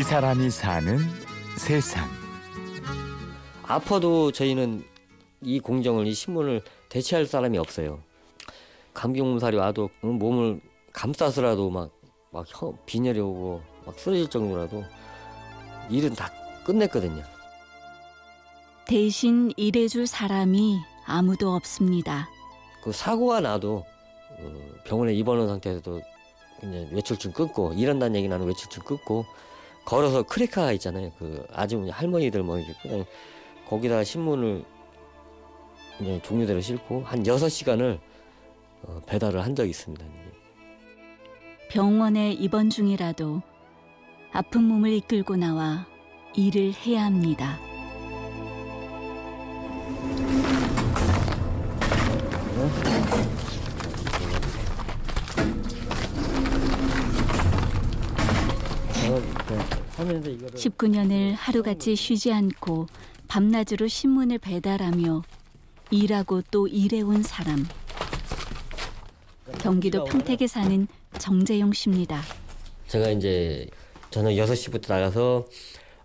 이 사람이 사는 세상. 아파도 저희는 이 공정을, 이 신문을 대체할 사람이 없어요. 감기몸살이 와도 몸을 감싸서라도 막 빈혈이 오고 막 쓰러질 정도라도 일은 다 끝냈거든요. 대신 일해줄 사람이 아무도 없습니다. 그 사고가 나도 병원에 입원한 상태에서도 그냥 외출증 끊고, 일한다는 얘기 나는 외출증 끊고, 걸어서 크레카 있잖아요. 그 아주 할머니들 뭐 이렇게 거기다 신문을 그냥 종류대로 싣고 한 6시간을 배달을 한 적이 있습니다. 병원에 입원 중이라도 아픈 몸을 이끌고 나와 일을 해야 합니다. 네. 19년을 하루같이 쉬지 않고 밤낮으로 신문을 배달하며 일하고 또 일해온 사람. 경기도 평택에 사는 정재용 씨입니다. 제가 이제 저는 6시부터 나가서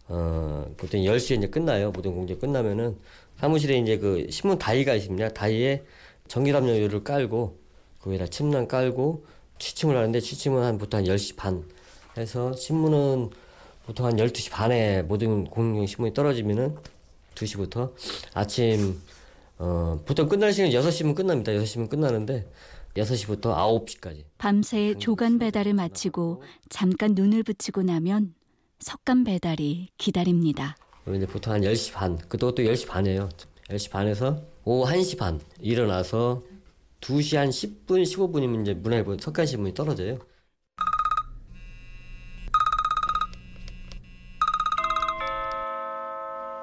보통 10시에 이제 끝나요. 모든 공정 끝나면은 사무실에 이제 그 신문 다이가 있습니다. 다이에 전기담요를 깔고 그 위에다 침낭 깔고 취침을 하는데, 취침은 보통 한 10시 반 해서 신문은 보통 한 12시 반에 모든 공정 신문이 떨어지면은 2시부터 아침 보통 끝날 시간 6시면 끝납니다. 6시면 끝나는데 6시부터 9시까지. 밤새 조간 배달을 마치고 잠깐 눈을 붙이고 나면 석간 배달이 기다립니다. 이제 보통 한 10시 반, 그것도 10시 반이에요. 10시 반에서 오후 1시 반 일어나서 2시 한 10분, 15분이면 이제 문화일보 석간 신문이 떨어져요.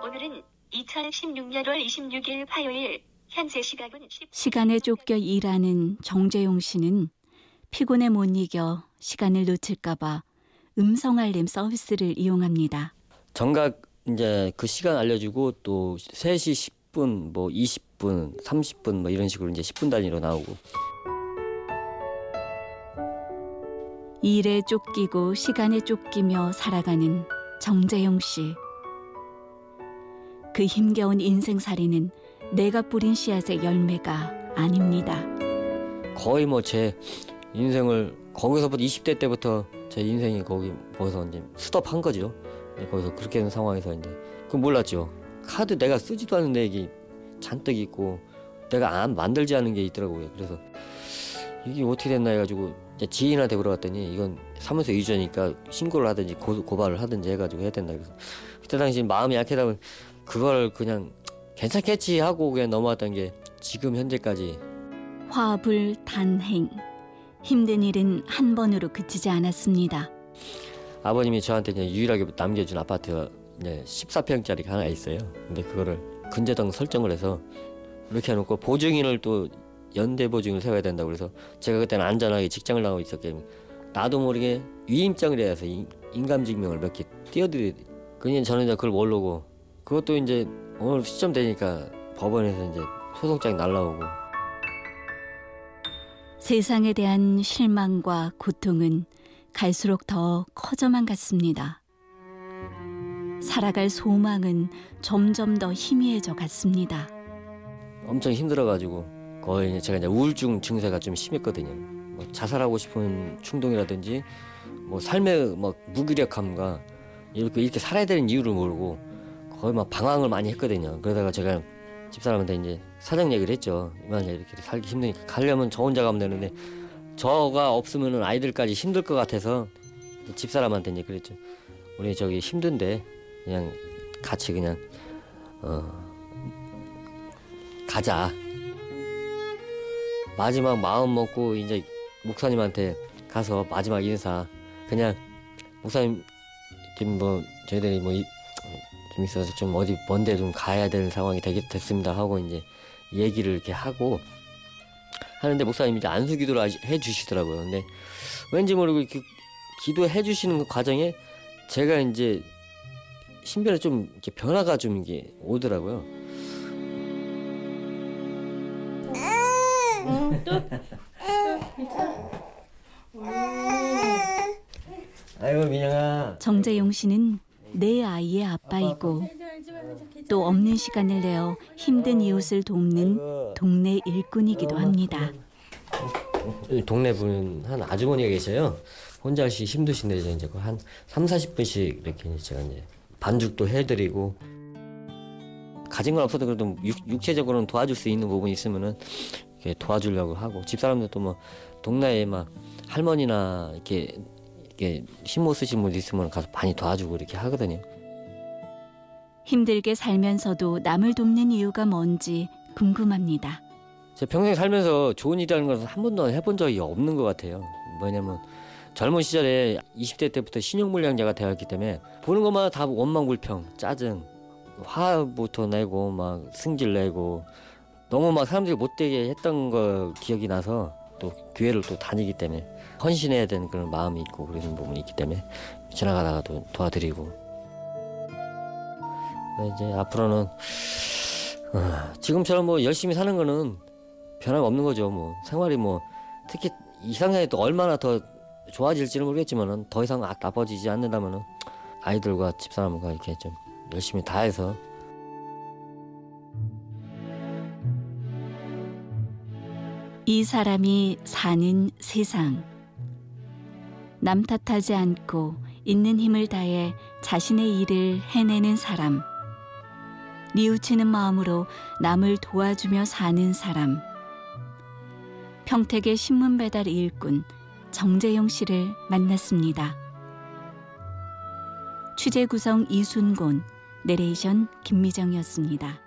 오늘은 2016년 1월 26일 화요일. 현재 시각은 시간에 쫓겨 일하는 정재용 씨는 피곤에 못 이겨 시간을 놓칠까 봐 음성 알림 서비스를 이용합니다. 정각 이제 그 시간 알려주고 또 3시 10분, 뭐 20분, 30분 뭐 이런 식으로 이제 10분 단위로 나오고. 일에 쫓기고 시간에 쫓기며 살아가는 정재용 씨. 그 힘겨운 인생살이는 내가 뿌린 씨앗의 열매가 아닙니다. 거의 뭐 제 인생을 거기서부터 20대 때부터 제 인생이 거기서 이제 스톱한 거죠. 거기서 그렇게 된 상황에서 이제 그 몰랐죠. 카드 내가 쓰지도 않은 얘기 잔뜩 있고 내가 안 만들지 않은 게 있더라고요. 그래서 이게 어떻게 됐나 해가지고 이제 지인한테 물어봤더니 이건 사무소 위조니까 신고를 하든지 고발을 하든지 해가지고 해야 된다. 그래서 그때 당시 마음이 약하다 보니 그걸 그냥 괜찮겠지 하고 그냥 넘어왔던 게 지금 현재까지. 화불 단행. 힘든 일은 한 번으로 그치지 않았습니다. 아버님이 저한테 그냥 유일하게 남겨준 아파트가 14평짜리가 하나 있어요. 근데 그거를 근저당 설정을 해서 이렇게 해놓고 보증인을 또 연대 보증을 세워야 된다고 그래서 제가 그때는 안전하게 직장을 나가고 있었기 때문에 나도 모르게 위임장을 해서 인감증명을 몇 개 띄어드리. 그냥 저는 이제 그걸 모르고 그것도 이제 오늘 시점 되니까 법원에서 이제 소송장이 날라오고. 세상에 대한 실망과 고통은 갈수록 더 커져만 갔습니다. 살아갈 소망은 점점 더 희미해져 갔습니다. 엄청 힘들어가지고 거의 제가 이제 우울증 증세가 좀 심했거든요. 뭐 자살하고 싶은 충동이라든지 뭐 삶의 막 무기력함과 이렇게 살아야 되는 이유를 모르고. 거의 막 방황을 많이 했거든요. 그러다가 제가 집사람한테 이제 사정 얘기를 했죠. 이만해 이렇게 살기 힘드니까 가려면 저 혼자 가면 되는데 저가 없으면은 아이들까지 힘들 것 같아서 집사람한테 이제 그랬죠. 우리 저기 힘든데 그냥 같이 그냥 가자. 마지막 마음 먹고 이제 목사님한테 가서 마지막 인사. 그냥 목사님 뭐 저희들이 뭐 좀 있어서 좀 어디 먼데 좀 가야 되는 상황이 됐습니다 하고 이제 얘기를 이렇게 하고 하는데 목사님이 이제 안수기도를 해주시더라고요. 근데 왠지 모르고 이렇게 기도해주시는 과정에 제가 이제 신변에 좀 이렇게 변화가 좀 이게 오더라고요. 아이고 민영아. 정재용 씨는 네 아이의 아빠이고 또 없는 시간을 내어 힘든 이웃을 돕는 동네 일꾼이기도 합니다. 동네 분 한 아주머니가 계세요. 혼자 하시 힘드신데 이제 한 30~40분씩 이렇게 제가 이제 반죽도 해드리고 가진 건 없어도 그래도 육체적으로는 도와줄 수 있는 부분이 있으면은 이렇게 도와주려고 하고 집 사람들도 뭐 동네에 막 할머니나 이렇게 힘못 쓰신 분들 있으면 가서 많이 도와주고 이렇게 하거든요. 힘들게 살면서도 남을 돕는 이유가 뭔지 궁금합니다. 제 평생 살면서 좋은 일이라는 것은 한 번도 해본 적이 없는 것 같아요. 뭐냐면 젊은 시절에 20대 때부터 신용불량자가 되었기 때문에 보는 것마다 다 원망불평, 짜증, 화부터 내고 막 승질 내고 너무 막 사람들이 못되게 했던 거 기억이 나서 또 교회를 또 다니기 때문에 헌신해야 되는 그런 마음이 있고 그런 부분이 있기 때문에 지나가다가도 도와드리고 이제 앞으로는 지금처럼 뭐 열심히 사는 거는 변화가 없는 거죠. 뭐 생활이 뭐 특히 이상하게 또 얼마나 더 좋아질지는 모르겠지만은 더 이상 나빠지지 않는다면은 아이들과 집사람과 이렇게 좀 열심히 다해서 이 사람이 사는 세상 남 탓하지 않고 있는 힘을 다해 자신의 일을 해내는 사람. 뉘우치는 마음으로 남을 도와주며 사는 사람. 평택의 신문 배달 일꾼 정재용 씨를 만났습니다. 취재 구성 이순곤, 내레이션 김미정이었습니다.